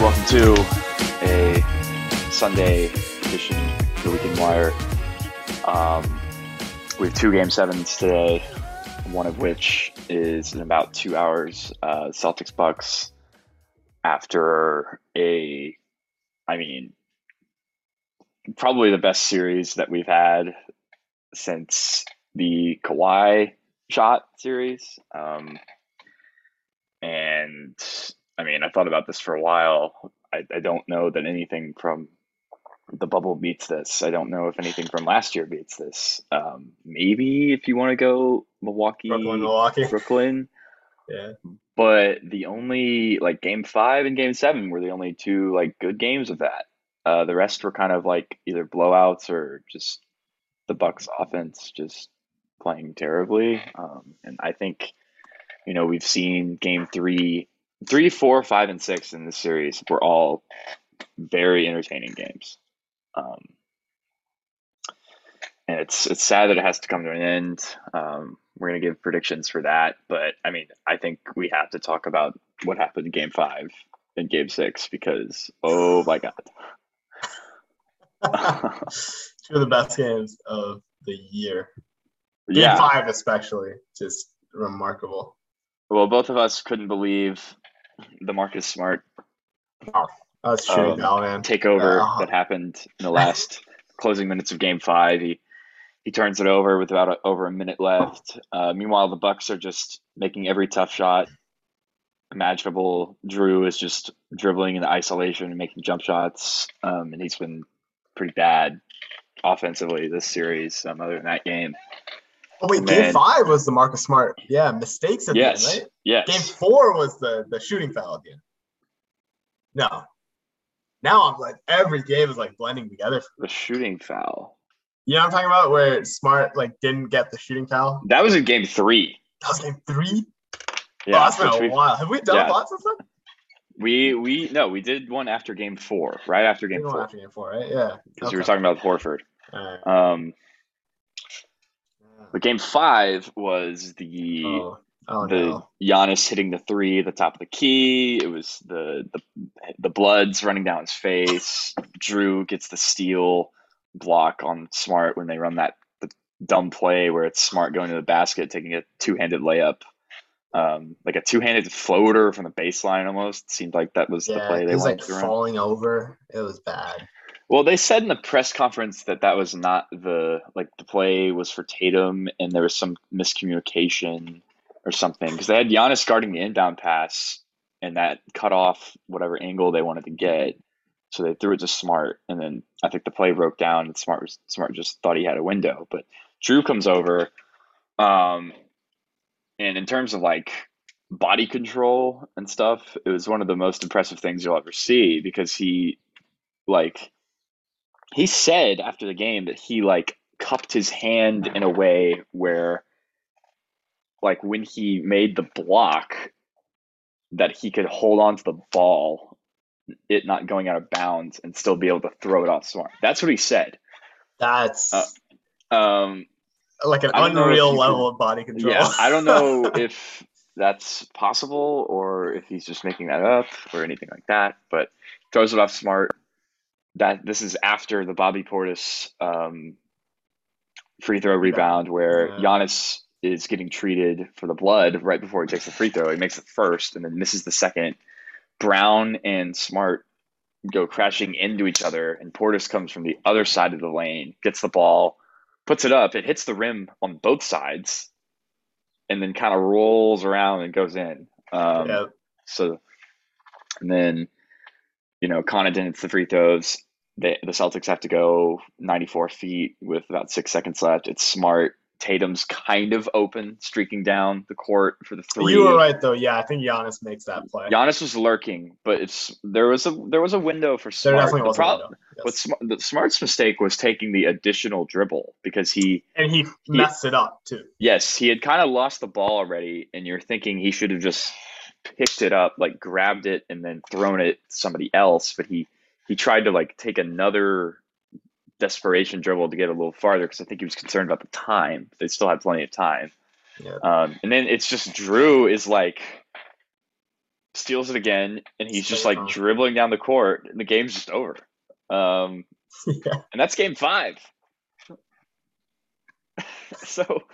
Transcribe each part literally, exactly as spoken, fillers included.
Welcome to a Sunday edition of the Weekend Wire. Um, we have two game sevens today, one of which is in about two hours. Uh, Celtics Bucks after a, I mean, probably the best series that we've had since the Kawhi shot series. Um, and I mean, I thought about this for a while. I, I don't know that anything from the bubble beats this. I don't know if anything from last year beats this. Um, maybe if you want to go Milwaukee, Brooklyn, Milwaukee. Brooklyn. Yeah. But the only, like, game five and game seven were the only two, like, good games of that. Uh, the rest were kind of like either blowouts or just the Bucks offense just playing terribly. Um, and I think, you know, we've seen game three, three, four, five, and six in this series were all very entertaining games. Um, and it's it's sad that it has to come to an end. Um, we're going to give predictions for that. But, I mean, I think we have to talk about what happened in game five and game six because, oh, my God. Two of the best games of the year. Game yeah. five especially. Just remarkable. Well, both of us couldn't believe the Marcus Smart oh, that's true, um, no, man. takeover oh. that happened in the last closing minutes of game five. He he turns it over with about a, over a minute left. Uh, meanwhile, the Bucks are just making every tough shot imaginable. Jrue is just dribbling in isolation and making jump shots, um, and he's been pretty bad offensively this series, um, other than that game. Oh, wait, and game then, five was the Marcus Smart. Yeah, mistakes at yes, the end, right? Yes. Game four was the, the shooting foul at the end. No. Now I'm like, every game is like blending together. The shooting foul. You know what I'm talking about? Where Smart like didn't get the shooting foul? That was in game three. That was game three? Yeah. Oh, that's been a while. Have we done yeah. lots of stuff? We we no, we did one after game four, right after game four. After game four, right? Yeah. Because okay. we were talking about Horford. All right. Um But game five was the oh. Oh, the no. Giannis hitting the three at the top of the key. It was the the the bloods running down his face. Drew gets the steal block on Smart when they run that the dumb play where it's Smart going to the basket, taking a two-handed layup. Um, like a two-handed floater from the baseline almost. It seemed like that was yeah, the play they wanted like to run. It was like falling over. It was bad. Well, they said in the press conference that that was not the – like the play was for Tatum and there was some miscommunication or something because they had Giannis guarding the inbound pass and that cut off whatever angle they wanted to get. So they threw it to Smart, and then I think the play broke down and Smart was, Smart just thought he had a window. But Drew comes over um, – and in terms of like body control and stuff, it was one of the most impressive things you'll ever see because he like he said after the game that he like cupped his hand in a way where like when he made the block that he could hold on to the ball, it not going out of bounds and still be able to throw it off Smart. That's what he said. That's uh, um like an unreal level of body control. Yeah, I don't know if that's possible or if he's just making that up or anything like that, but throws it off Smart. That this is after the Bobby Portis um, free throw rebound where yeah. Giannis is getting treated for the blood right before he takes the free throw. He makes the first and then misses the second. Brown and Smart go crashing into each other, and Portis comes from the other side of the lane, gets the ball, puts it up, it hits the rim on both sides, and then kind of rolls around and goes in. Um, yep. So, and then, you know, Connaughton hits the free throws. They, the Celtics have to go ninety-four feet with about six seconds left. It's Smart. Tatum's kind of open, streaking down the court for the three. You were right, though. Yeah, I think Giannis makes that play. Giannis was lurking, but it's there was a there was a window for Smart. There definitely was a window. Yes. What Smart, the Smart's mistake was taking the additional dribble because he and he messed he, it up too. Yes, he had kind of lost the ball already, and you're thinking he should have just picked it up, like grabbed it, and then thrown it to somebody else. But he he tried to like take another desperation dribble to get a little farther because I think he was concerned about the time. They still had plenty of time. Yeah. Um, and then it's just Drew is like steals it again, and he's just like dribbling down the court, and the game's just over. Um, yeah. And that's game five. So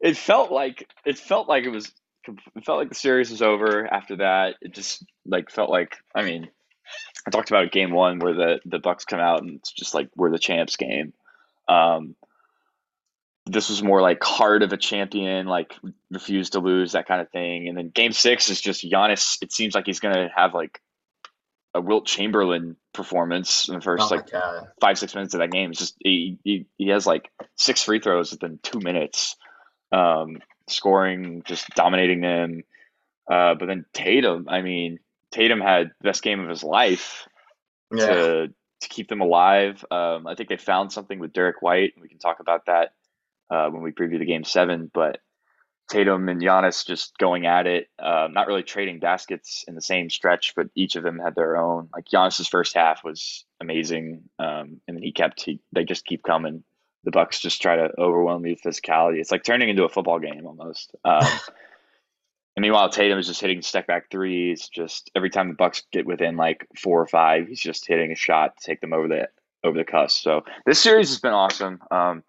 it felt like it felt like it was it felt like the series was over after that. It just like felt like I mean, I talked about game one where the the Bucks come out and it's just like we're the champs game. Um, this was more like heart of a champion, like refuse to lose, that kind of thing. And then game six is just Giannis. It seems like he's gonna have like a Wilt Chamberlain performance in the first oh like God. five, six minutes of that game. It's just, he, he, he has like six free throws within two minutes, um, scoring, just dominating them. Uh, but then Tatum, I mean, Tatum had the best game of his life yeah. to, to keep them alive. Um, I think they found something with Derek White. We can talk about that uh, when we preview the game seven, but Tatum and Giannis just going at it, uh, not really trading baskets in the same stretch, but each of them had their own. Like Giannis's first half was amazing, um, and then he kept. He, they just keep coming. The Bucks just try to overwhelm the physicality. It's like turning into a football game almost. Um, and meanwhile, Tatum is just hitting step back threes. Just every time the Bucks get within like four or five, he's just hitting a shot to take them over the over the cusp. So this series has been awesome. Um,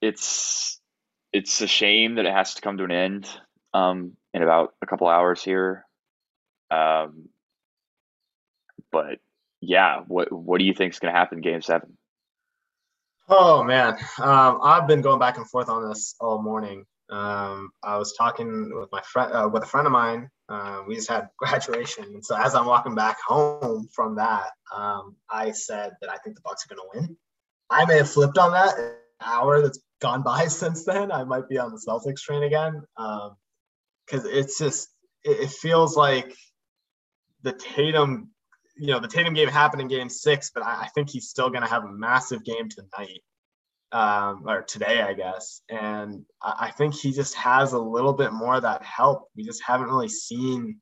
it's. It's a shame that it has to come to an end um, in about a couple hours here. Um, but yeah, what what do you think is going to happen in Game Seven? Oh man, um, I've been going back and forth on this all morning. Um, I was talking with my friend, uh, with a friend of mine. Uh, we just had graduation, and so as I'm walking back home from that, um, I said that I think the Bucks are going to win. I may have flipped on that an hour that's gone by since then. I might be on the Celtics train again um because it's just it, it feels like the Tatum you know the Tatum game happened in game six, but I, I think he's still gonna have a massive game tonight um or today I guess, and I, I think he just has a little bit more of that help. We just haven't really seen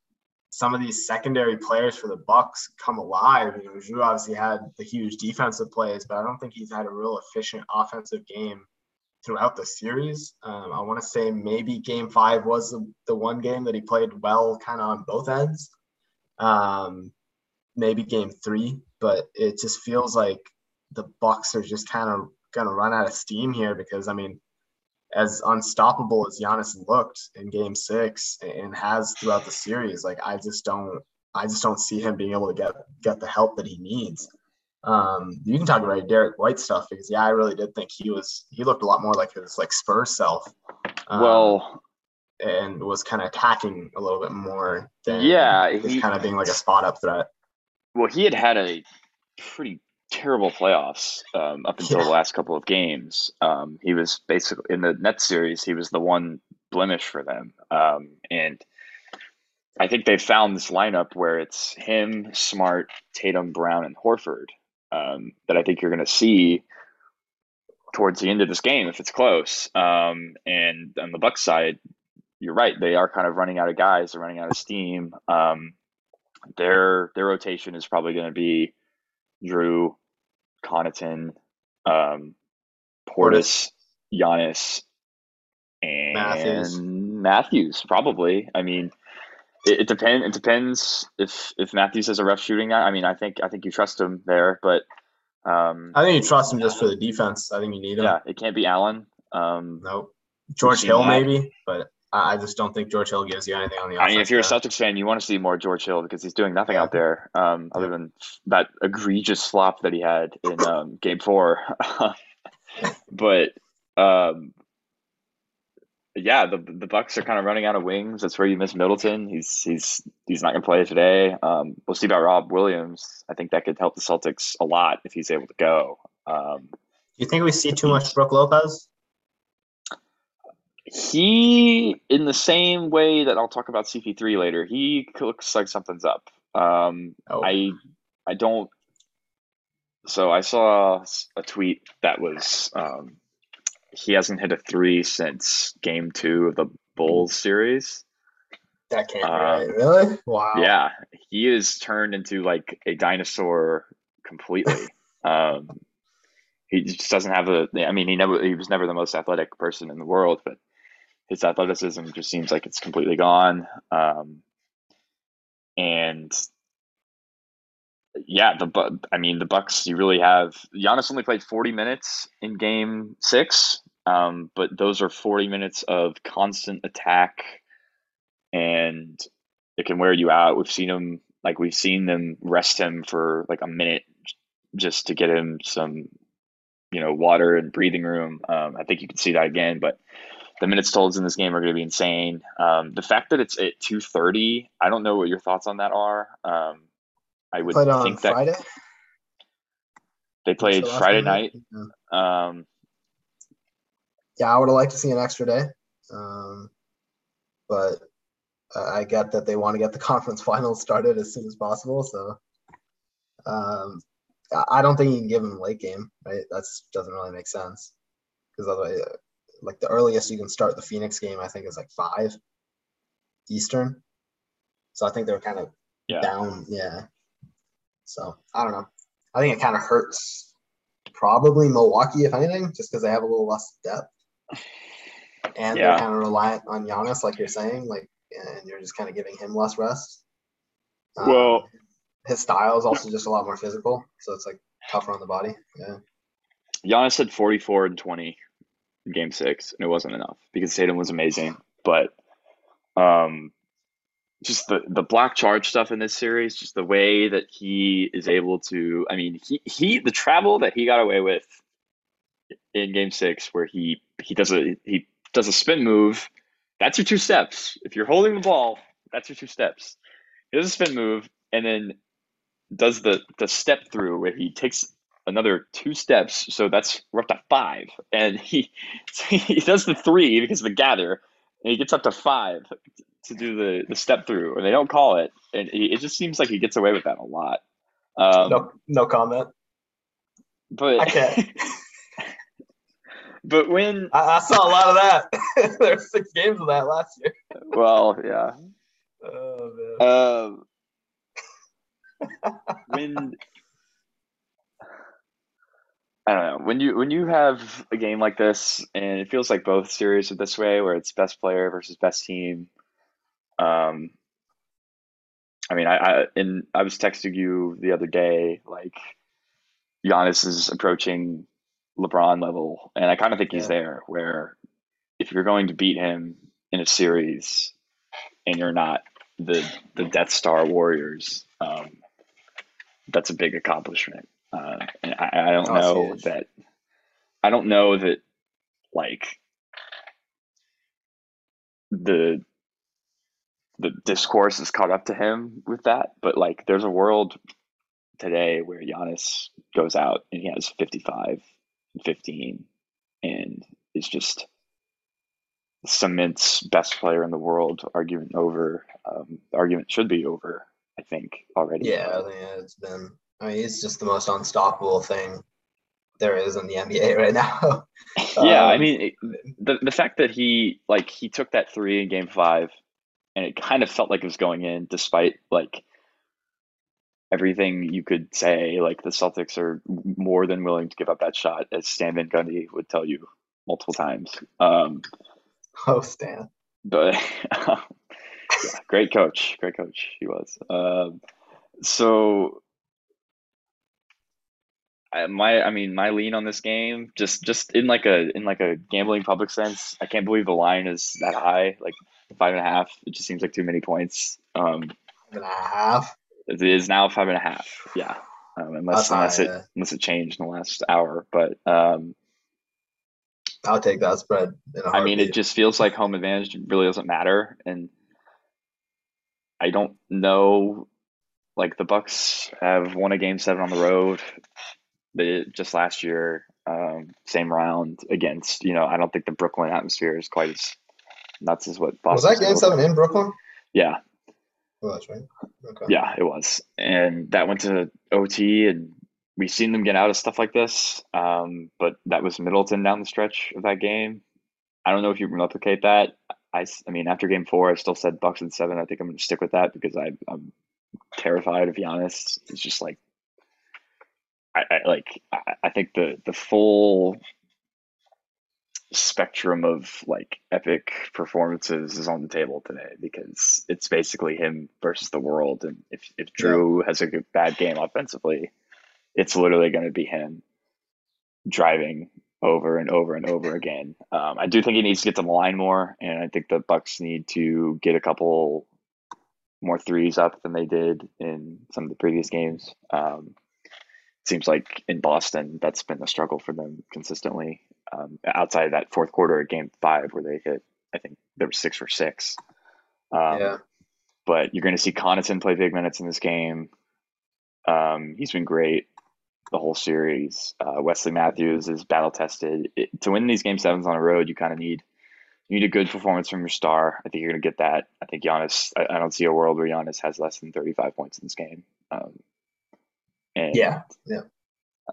some of these secondary players for the Bucks come alive. You know, Jrue obviously had the huge defensive plays, but I don't think he's had a real efficient offensive game throughout the series. Um, I want to say maybe game five was the, the one game that he played well kind of on both ends. Um, maybe game three, but it just feels like the Bucks are just kind of going to run out of steam here because, I mean, as unstoppable as Giannis looked in game six and has throughout the series, like I just don't I just don't see him being able to get, get the help that he needs. Um, you can talk about Derek White stuff because yeah, I really did think he was he looked a lot more like his like Spurs self. Um, well, and was kind of attacking a little bit more than yeah, he kind of being like a spot up threat. Well, he had had a pretty terrible playoffs um, up until yeah. the last couple of games. Um, he was basically in the Nets series. He was the one blemish for them, um, and I think they found this lineup where it's him, Smart, Tatum, Brown, and Horford. Um, that I think you're going to see towards the end of this game if it's close. Um, and on the Bucks side, you're right; they are kind of running out of guys. They're running out of steam. Um, their their rotation is probably going to be Drew, Connaughton, um, Portis, Giannis, and Matthews. Matthews probably. I mean. It, it depends. It depends if, if Matthews has a rough shooting night. I mean, I think I think you trust him there, but um, I think you trust him just for the defense. I think you need him. Yeah, it can't be Allen. Um, nope. George Hill maybe, but I just don't think George Hill gives you anything on the offense. I mean, if you're a Celtics fan, you want to see more George Hill because he's doing nothing yeah. out there um, other than that egregious flop that he had in um, Game Four. But. Um, Yeah, the the Bucks are kind of running out of wings. That's where you miss Middleton. He's he's he's not going to play today. Um, we'll see about Rob Williams. I think that could help the Celtics a lot if he's able to go. Um, you think we see too much Brook Lopez? He, in the same way that I'll talk about C P three later, he looks like something's up. Um, oh. I I don't. So I saw a tweet that was. Um, He hasn't hit a three since game two of the Bulls series. That can't um, be right, really? Wow. Yeah. He is turned into like a dinosaur completely. um, he just doesn't have a I mean, he never he was never the most athletic person in the world, but his athleticism just seems like it's completely gone. Um, And yeah, the I mean the Bucks. You really have Giannis only played forty minutes in Game Six, um, but those are forty minutes of constant attack, and it can wear you out. We've seen him like we've seen them rest him for like a minute just to get him some, you know, water and breathing room. Um, I think you can see that again, but the minutes totals in this game are going to be insane. Um, the fact that it's at two thirty, I don't know what your thoughts on that are. Um, I would played on think that Friday? They played so Friday night. Yeah. Um, yeah, I would have liked to see an extra day, um, but uh, I get that they want to get the conference finals started as soon as possible. So um, I don't think you can give them a late game. Right? That doesn't really make sense because otherwise, like the earliest you can start the Phoenix game, I think, is like five Eastern. So I think they're kind of yeah. down. Yeah. So I don't know. I think it kind of hurts probably Milwaukee, if anything, just because they have a little less depth. And yeah. they're kind of reliant on Giannis, like you're saying, like, and you're just kind of giving him less rest. Um, well, his style is also just a lot more physical. So it's like tougher on the body. Yeah. Giannis had forty-four and twenty in Game Six, and it wasn't enough because Tatum was amazing. But um, just the, the block charge stuff in this series, just the way that he is able to, I mean, he, he the travel that he got away with in Game Six, where he, he does a he does a spin move, that's your two steps. If you're holding the ball, that's your two steps. He does a spin move and then does the, the step through where he takes another two steps, so that's we're up to five. And he he does the three because of the gather, and he gets up to five to do the, the step through, and they don't call it. And he, it just seems like he gets away with that a lot. Um, no, no comment. But I can't. But when I, I saw a lot of that, there were six games of that last year. Well, yeah. Oh man. Um, when. I don't know. When you when you have a game like this, and it feels like both series are this way, where it's best player versus best team. Um, I mean, I, I and I was texting you the other day, like Giannis is approaching LeBron level, and I kind of think he's yeah. there. Where if you're going to beat him in a series, and you're not the the Death Star Warriors, um, that's a big accomplishment. Uh, and I, I don't know huge. that I don't know that like the the discourse is caught up to him with that, but like there's a world today where Giannis goes out and he has fifty-five and fifteen and is just cement's best player in the world. Argument over, um, the argument should be over, I think, already. Yeah, I think it's been. I mean, he's just the most unstoppable thing there is in the N B A right now. um, yeah, I mean, it, the the fact that he like he took that three in Game Five, and it kind of felt like it was going in, despite like everything you could say. Like the Celtics are more than willing to give up that shot, as Stan Van Gundy would tell you multiple times. Um, oh, Stan! But yeah, great coach, great coach he was. Um, so. My, I mean, my lean on this game, just, just in like a in like a gambling public sense, I can't believe the line is that high, like five and a half. It just seems like too many points. Um, five and a half. It is now five and a half. Yeah, um, unless unless it unless it changed in the last hour. But um, I'll take that spread. In a I mean, it just feels like home advantage really doesn't matter, and I don't know. Like the Bucks have won a game seven on the road. They, just last year, um, same round against, you know, I don't think the Brooklyn atmosphere is quite as nuts as what Boston was. Was that game seven in Brooklyn? Yeah. Oh, that's right. Okay. Yeah, it was. And that went to O T, and we've seen them get out of stuff like this. Um, but that was Middleton down the stretch of that game. I don't know if you can replicate that. I, I mean, after game four, I still said Bucks in seven. I think I'm going to stick with that because I, I'm terrified of Giannis. It's just like, I, I like. I, I think the the full spectrum of like epic performances is on the table today, because it's basically him versus the world. And if, if Drew yeah. has a good, bad game offensively, it's literally going to be him driving over and over and over again. Um, I do think he needs to get to the line more, and I think the Bucks need to get a couple more threes up than they did in some of the previous games. Um, it seems like in Boston, that's been a struggle for them consistently. Um, outside of that fourth quarter of game five where they hit, I think there was six for six. Um, yeah. But you're going to see Connaughton play big minutes in this game. Um, he's been great the whole series. Uh, Wesley Matthews is battle tested. It, to win these game sevens on the road, you kind of need you need a good performance from your star. I think you're going to get that. I think Giannis. I, I don't see a world where Giannis has less than thirty-five points in this game. Um, and, yeah, yeah.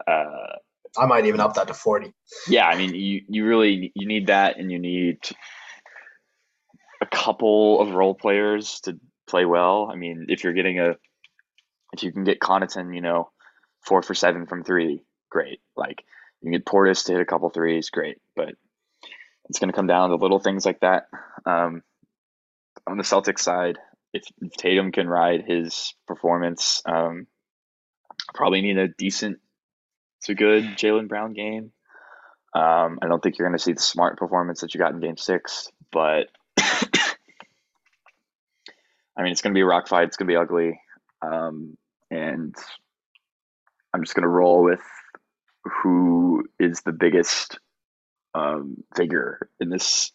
Uh, I might even up that to forty. Yeah, I mean, you you really you need that, and you need a couple of role players to play well. I mean, if you're getting a if you can get Connaughton, you know. Four for seven from three, great. Like, you can get Portis to hit a couple threes, great. But it's going to come down to little things like that. Um, on the Celtics side, if, if Tatum can ride his performance, um, probably need a decent to good Jaylen Brown game. Um, I don't think you're going to see the Smart performance that you got in game six, but I mean, it's going to be a rock fight. It's going to be ugly. Um, and I'm just going to roll with who is the biggest um, figure in this,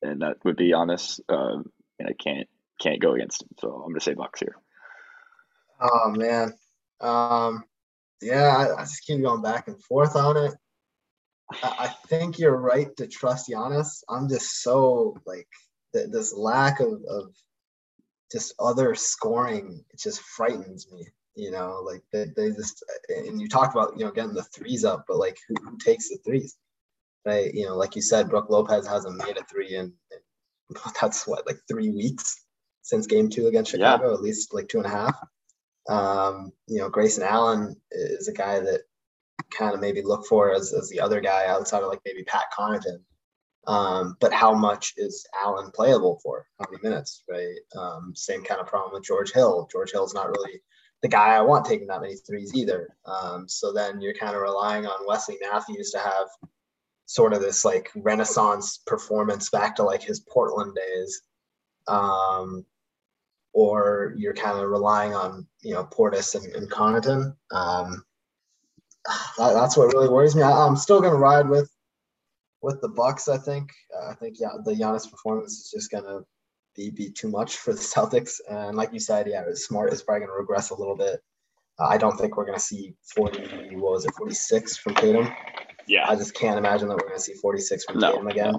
and that would be honest. Um, and I can't can't go against him, so I'm going to say Bucks here. Oh man, um, yeah, I, I just keep going back and forth on it. I, I think you're right to trust Giannis. I'm just so like th- this lack of of just other scoring. It just frightens me. You know, like they, they just, and you talked about, you know, getting the threes up, but like who, who takes the threes, right? You know, like you said, Brook Lopez hasn't made a three in, in that's what, like three weeks since game two against Chicago, yeah. At least like two and a half. Um, you know, Grayson Allen is a guy that kind of maybe look for as, as the other guy outside of like maybe Pat Connaughton. Um, but how much is Allen playable for? How many minutes, right? Um, same kind of problem with George Hill. George Hill's not really the guy I want taking that many threes either. Um, so then you're kind of relying on Wesley Matthews to have sort of this like renaissance performance back to like his Portland days. Um, or you're kind of relying on, you know, Portis and, and Connaughton. Um, that, that's what really worries me. I, I'm still going to ride with, with the Bucks. I think, uh, I think yeah, the Giannis performance is just going to Be, be too much for the Celtics. And like you said, yeah, Smart is probably going to regress a little bit. Uh, I don't think we're going to see forty, what was it, forty-six from Tatum? Yeah. I just can't imagine that we're going to see forty-six from no, Tatum again.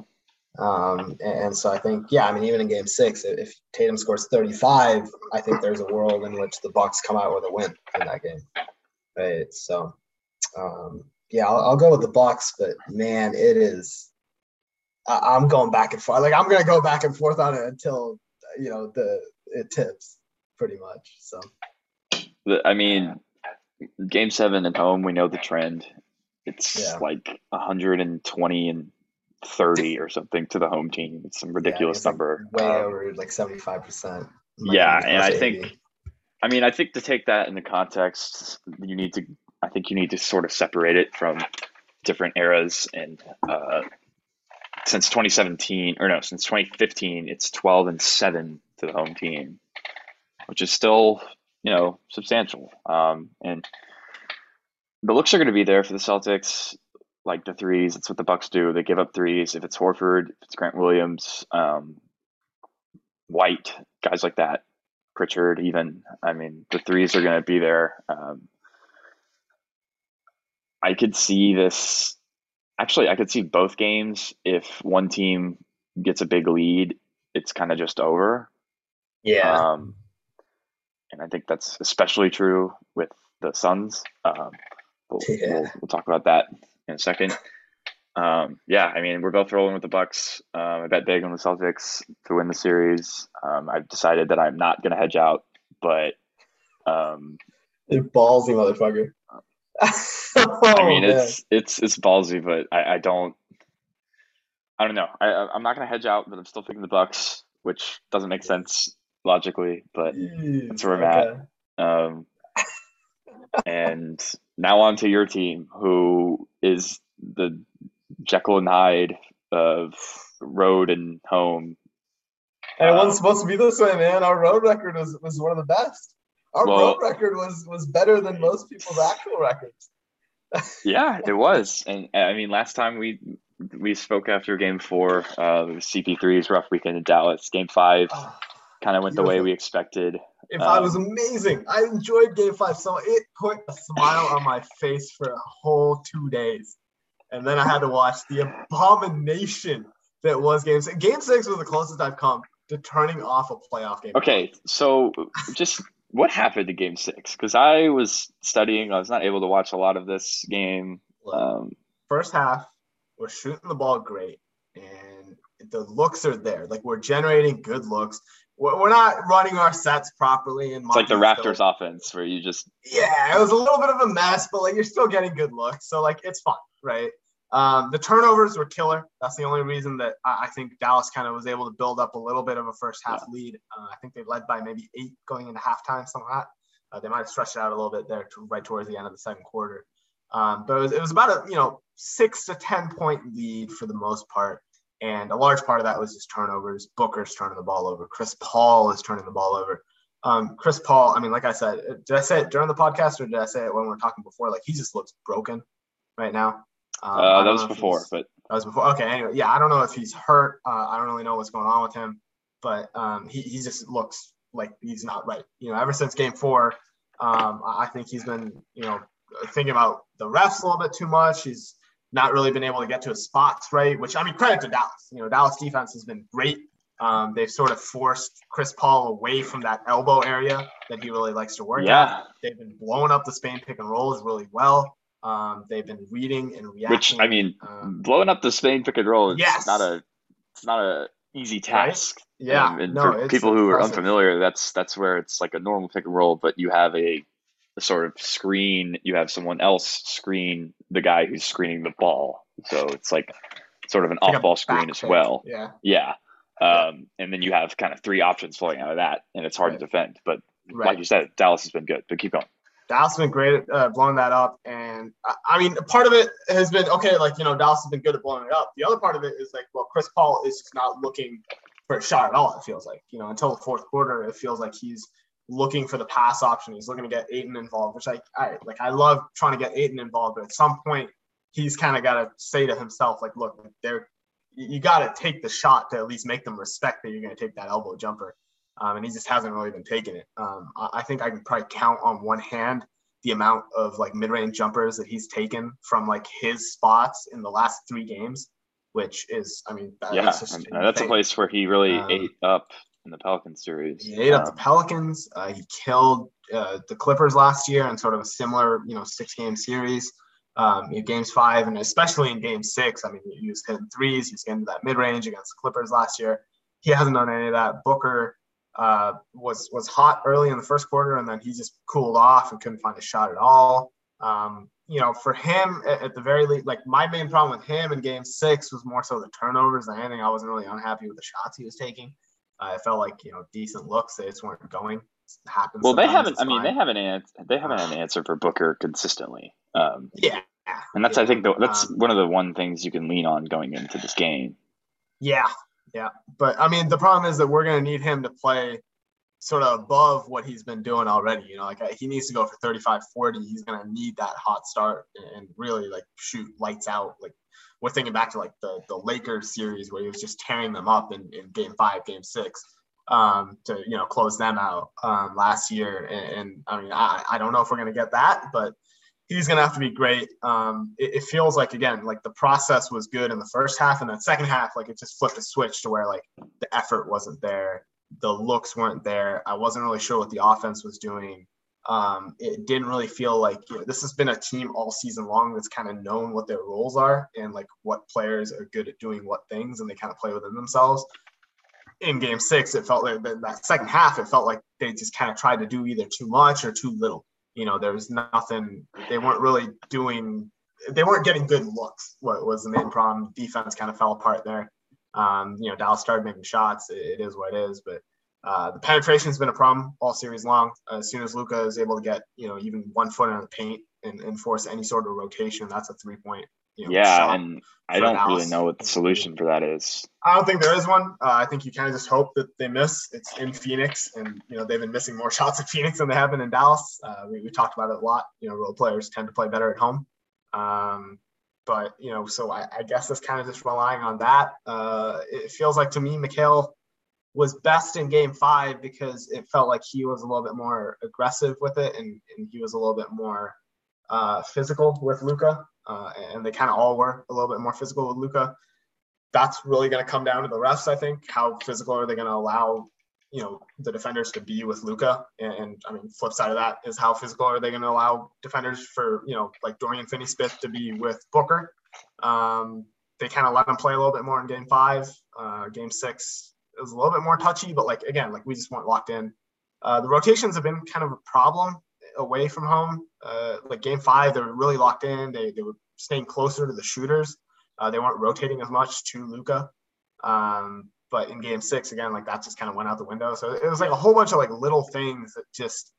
No. Um, and, and so I think, yeah, I mean, even in game six, if Tatum scores thirty-five, I think there's a world in which the Bucks come out with a win in that game. Right. So, um, yeah, I'll, I'll go with the Bucks, but man, it is. I'm going back and forth. Like I'm going to go back and forth on it until, you know, the it tips pretty much. So, I mean, game seven at home, we know the trend. It's yeah. like one hundred twenty and thirty or something to the home team. It's some ridiculous yeah, it's like number. Way um, over like seventy-five percent. Yeah. And I think, I mean, I think to take that in the context, you need to, I think you need to sort of separate it from different eras and, uh, since twenty seventeen or no, since twenty fifteen, it's twelve and seven to the home team, which is still, you know, substantial. Um, and the looks are going to be there for the Celtics, like the threes. It's what the Bucks do. They give up threes. If it's Horford, if it's Grant Williams, um, White, guys like that, Pritchard, even, I mean, the threes are going to be there. Um, I could see this. Actually, I could see both games. If one team gets a big lead, it's kind of just over. Yeah. Um, and I think that's especially true with the Suns. Um, we'll, yeah. we'll, we'll talk about that in a second. Um, yeah, I mean, we're both rolling with the Bucks. Um, I bet big on the Celtics to win the series. Um, I've decided that I'm not going to hedge out, but um, they're ballsy, motherfucker. I mean, oh, it's it's it's ballsy, but I, I don't I don't know. I, I'm not going to hedge out, but I'm still picking the Bucks, which doesn't make sense logically, but mm, that's where I'm okay. at. Um, and now on to your team, who is the Jekyll and Hyde of road and home. And it wasn't um, supposed to be this way, man. Our road record was, was one of the best. Our well, road record was, was better than most people's actual records. Yeah, it was. And, I mean, last time we we spoke after Game four, uh, C P three's rough weekend in Dallas. Game five oh, kind of went the way we expected. If um, I was amazing. I enjoyed Game five so much. It put a smile on my face for a whole two days. And then I had to watch the abomination that was Game six. Game six was the closest I've come to turning off a playoff game. Okay, so just what happened to Game six? Because I was studying. I was not able to watch a lot of this game. Um, First half, we're shooting the ball great, and the looks are there. Like, we're generating good looks. We're, we're not running our sets properly. And it's like the Raptors still. offense where you just – yeah, it was a little bit of a mess, but, like, you're still getting good looks. So, like, it's fun, right? Um, the turnovers were killer. That's the only reason that I, I think Dallas kind of was able to build up a little bit of a first half yeah. lead. Uh, I think they led by maybe eight going into halftime, something like that. Uh, they might have stretched it out a little bit there to, right towards the end of the second quarter. Um, but it was, it was about a, you know, six to ten point lead for the most part. And a large part of that was just turnovers. Booker's turning the ball over. Chris Paul is turning the ball over. Um, Chris Paul, I mean, like I said, did I say it during the podcast or did I say it when we were talking before? Like, he just looks broken right now. Um, uh, that was before, but that was before. Okay. Anyway. Yeah. I don't know if he's hurt. Uh, I don't really know what's going on with him, but um, he, he just looks like he's not right. You know, ever since game four, um, I think he's been, you know, thinking about the refs a little bit too much. He's not really been able to get to his spots right, which, I mean, credit to Dallas. You know, Dallas defense has been great. Um, they've sort of forced Chris Paul away from that elbow area that he really likes to work yeah. at. They've been blowing up the Spain pick and rolls really well. Um, they've been reading and reacting. Which, I mean, um, blowing up the Spain pick and roll is yes. not a it's not a easy task. Right? Yeah, um, and no, for people impressive. who are unfamiliar, that's that's where it's like a normal pick and roll, but you have a, a sort of screen. You have someone else screen the guy who's screening the ball, so it's like sort of an like off-ball screen as pick. well. Yeah, yeah. Um, and then you have kind of three options flowing out of that, and it's hard right. to defend. But right. like you said, Dallas has been good. But keep going. Dallas has been great at uh, blowing that up. And, I, I mean, part of it has been, okay, like, you know, Dallas has been good at blowing it up. The other part of it is, like, well, Chris Paul is just not looking for a shot at all, it feels like. You know, until the fourth quarter, it feels like he's looking for the pass option. He's looking to get Ayton involved, which I, I like, I love trying to get Ayton involved. But at some point, he's kind of got to say to himself, like, look, they're, you got to take the shot to at least make them respect that you're going to take that elbow jumper. Um, and he just hasn't really been taking it. Um, I think I can probably count on one hand the amount of, like, mid-range jumpers that he's taken from, like, his spots in the last three games, which is, I mean, that, yeah, that's, just that's a place where he really um, ate up in the Pelicans series. He ate um, up the Pelicans. Uh, he killed uh, the Clippers last year in sort of a similar, you know, six-game series. Um, in games five, and especially in game six, I mean, he was hitting threes. He was getting to that mid-range against the Clippers last year. He hasn't done any of that. Booker Uh, was was hot early in the first quarter, and then he just cooled off and couldn't find a shot at all. Um, you know, for him, at, at the very least, like, my main problem with him in game six was more so the turnovers than anything. I wasn't really unhappy with the shots he was taking. Uh, I felt like, you know, decent looks, they just weren't going. It happens. Well, they haven't. I mean, they haven't an they haven't had an answer for Booker consistently. Um, yeah, and that's yeah. I think the, that's um, one of the one things you can lean on going into this game. Yeah. Yeah, but, I mean, the problem is that we're going to need him to play sort of above what he's been doing already. You know, like, he needs to go for thirty-five forty. He's going to need that hot start and really, like, shoot lights out. Like, we're thinking back to, like, the, the Lakers series where he was just tearing them up in, in game five, game six um, to, you know, close them out um, last year. And, and I mean, I, I don't know if we're going to get that, but he's going to have to be great. Um, it, it feels like, again, like, the process was good in the first half, and then second half, like, it just flipped a switch to where, like, the effort wasn't there. The looks weren't there. I wasn't really sure what the offense was doing. Um, it didn't really feel like, you know, this has been a team all season long that's kind of known what their roles are and, like, what players are good at doing what things, and they kind of play within themselves. In game six, it felt like that second half, it felt like they just kind of tried to do either too much or too little. You know, there was nothing – they weren't really doing they weren't getting good looks. What was the main problem? Defense kind of fell apart there. Um, you know, Dallas started making shots. It, it is what it is, but uh, the penetration has been a problem all series long. As soon as Luka is able to get, you know, even one foot in the paint and, and force any sort of rotation, that's a three point. You know, yeah, and I don't Dallas. really know what the solution for that is. I don't think there is one. Uh, I think you kind of just hope that they miss. It's in Phoenix, and you know they've been missing more shots in Phoenix than they have been in Dallas. Uh, we, we talked about it a lot. You know, role players tend to play better at home. Um, but you know, so I, I guess it's kind of just relying on that. Uh, it feels like to me, Mikal was best in Game Five because it felt like he was a little bit more aggressive with it, and, and he was a little bit more uh, physical with Luka. Uh, and they kind of all were a little bit more physical with Luka. That's really going to come down to the refs, I think. How physical are they going to allow, you know, the defenders to be with Luka? And, and I mean, flip side of that is how physical are they going to allow defenders for, you know, like Dorian Finney-Smith to be with Booker? Um, they kind of let him play a little bit more in Game Five. Uh, game Six it was a little bit more touchy, but like again, like we just weren't locked in. Uh, the rotations have been kind of a problem away from home. Uh, like Game Five, they were really locked in. They they were staying closer to the shooters. Uh, they weren't rotating as much to Luka. Um, but in Game Six, again, like that just kind of went out the window. So it was like a whole bunch of like little things that just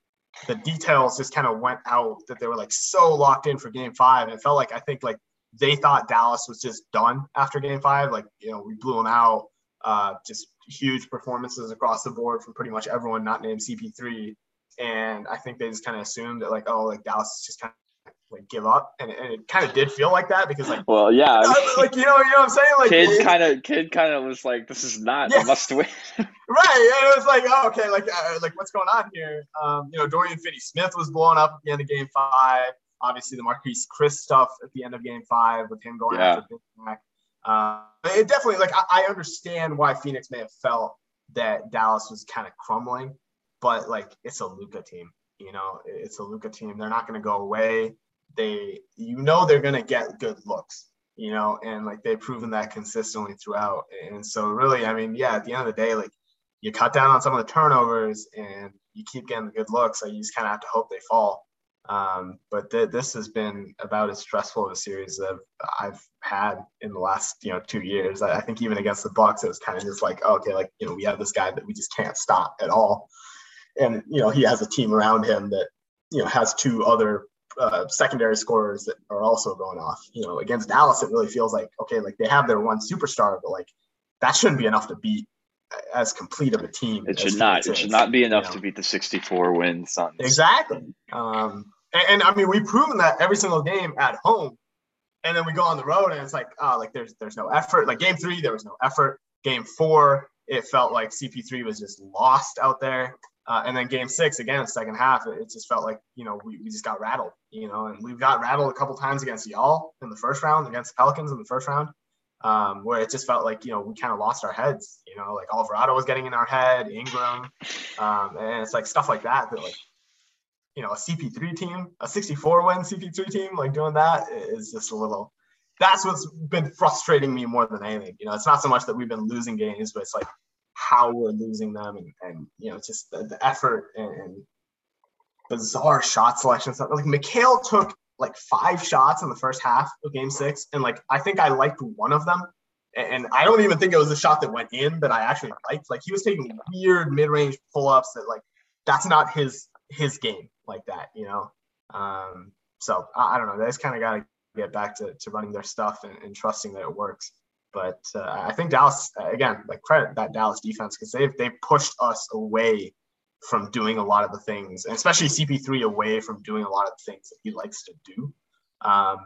the details just kind of went out, that they were like so locked in for Game Five. And it felt like, I think like they thought Dallas was just done after Game Five. Like, you know, we blew them out. Uh, just huge performances across the board from pretty much everyone not named C P three. And I think they just kind of assumed that, like, oh, like Dallas just kind of like give up, and, and it kind of did feel like that because, like, well, yeah, I mean, like you know, you know what I'm saying? Like, kid kind of, kid kind of was like, this is not yeah. a must win, right? And it was like, oh, okay, like, uh, like what's going on here? Um, you know, Dorian Finney-Smith was blown up at the end of Game Five. Obviously, the Marquise Chris stuff at the end of Game Five with him going yeah. after the back. Uh, it definitely, like, I, I understand why Phoenix may have felt that Dallas was kind of crumbling. But, like, it's a Luka team, you know, it's a Luka team. They're not going to go away. They, you know, they're going to get good looks, you know, and, like, they've proven that consistently throughout. And so, really, I mean, yeah, at the end of the day, like, you cut down on some of the turnovers and you keep getting the good looks. So you just kind of have to hope they fall. Um, but th- this has been about as stressful of a series that I've had in the last, you know, two years. I, I think even against the Bucks, it was kind of just like, oh, okay, like, you know, we have this guy that we just can't stop at all. And, you know, he has a team around him that, you know, has two other uh, secondary scorers that are also going off. You know, against Dallas, it really feels like, okay, like they have their one superstar, but like that shouldn't be enough to beat as complete of a team. It should not. It should not be enough to beat the sixty-four win Suns. Exactly. Um, and, and I mean, we've proven that every single game at home, and then we go on the road and it's like, oh, like there's there's no effort. Like Game Three, there was no effort. Game Four, it felt like C P three was just lost out there. Uh, and then Game Six, again, second half, it, it just felt like, you know, we, we just got rattled, you know, and we got rattled a couple times against y'all in the first round, against the Pelicans in the first round, um, where it just felt like, you know, we kind of lost our heads, you know, like Alvarado was getting in our head, Ingram, um, and it's like stuff like that, that like, you know, a C P three team, a sixty-four win C P three team, like doing that is just a little, that's what's been frustrating me more than anything. You know, it's not so much that we've been losing games, but it's like, how we're losing them, and, and you know, just the, the effort and bizarre shot selection stuff. Like Mikal took like five shots in the first half of Game Six, and like I think I liked one of them, and I don't even think it was the shot that went in that I actually liked. Like he was taking weird mid-range pull-ups that like that's not his his game like that, you know. Um, so I, I don't know. They just kind of got to get back to to running their stuff and, and trusting that it works. But uh, I think Dallas, again, like credit that Dallas defense because they've they pushed us away from doing a lot of the things, and especially C P three away from doing a lot of the things that he likes to do. Um,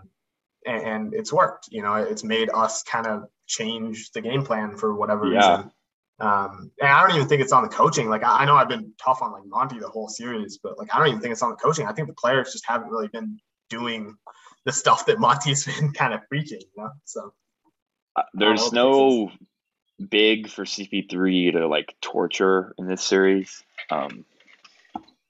and, and it's worked. You know, it's made us kind of change the game plan for whatever yeah. reason. Um, and I don't even think it's on the coaching. Like I, I know I've been tough on like Monty the whole series, but like I don't even think it's on the coaching. I think the players just haven't really been doing the stuff that Monty's been kind of preaching. You know, so. There's no big for C P three to like torture in this series. Um,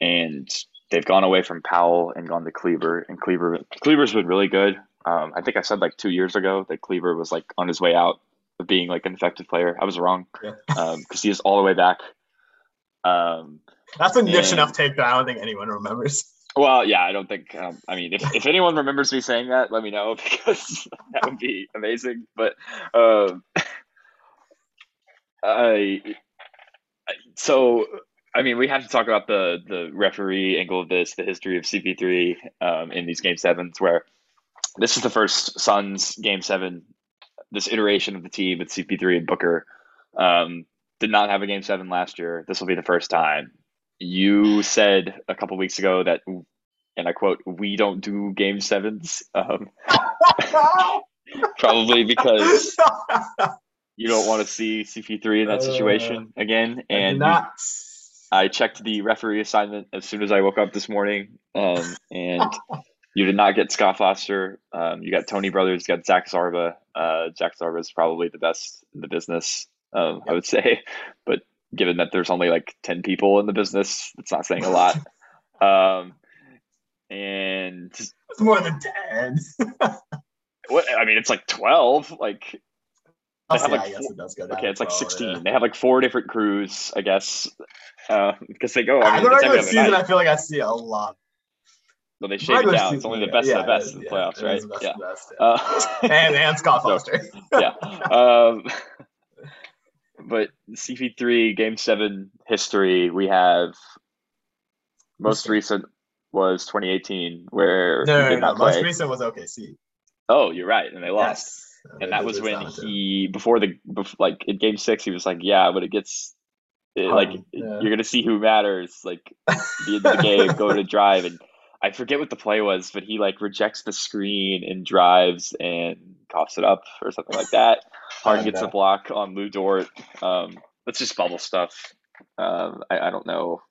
and they've gone away from Powell and gone to Cleaver, and Cleaver, Cleaver's been really good. Um, I think I said like two years ago that Cleaver was like on his way out of being like an effective player. I was wrong. Yeah. Um, cause he is all the way back. Um, that's a niche enough take that I don't think anyone remembers. Well, yeah, I don't think um, – I mean, if, if anyone remembers me saying that, let me know, because that would be amazing. But um, I – so, I mean, we have to talk about the, the referee angle of this, the history of C P three um, in these Game sevens, where this is the first Suns Game seven, this iteration of the team with C P three and Booker. Um, did not have a Game seven last year. This will be the first time. You said a couple weeks ago that, and I quote, "We don't do Game sevens." Um, probably because you don't want to see C P three in that situation uh, again. And not... I checked the referee assignment as soon as I woke up this morning, um, and you did not get Scott Foster. Um, you got Tony Brothers. You got Zach Zarba. Uh, Zach Zarba is probably the best in the business, um, I would say, but given that there's only like ten people in the business, it's not saying a lot. Um, and it's more than ten. What, I mean, it's like twelve. Like, they have like four, it does go down okay, it's like sixteen. Yeah. They have like four different crews, I guess, because uh, they go. I mean, the regular season, night. I feel like I see a lot. Well, they shave it down. It's only the best yeah, of the best is, in the yeah, playoffs, right? The best yeah. The best, yeah. Uh, and and Scott Foster. So, yeah. Um, But C P three Game seven history, we have most recent was twenty eighteen, where no, no, no, no. most recent was O K C. Oh, you're right, and they lost. Yes. And that was when he before the before, like in Game six, he was like, "Yeah, but it gets it, um, like yeah. you're gonna see who matters." Like the end of the game, go to drive, and I forget what the play was, but he like rejects the screen and drives and coughs it up or something like that. Harden gets a block on Lou Dort. Um, let's just bubble stuff. Um, I, I don't know.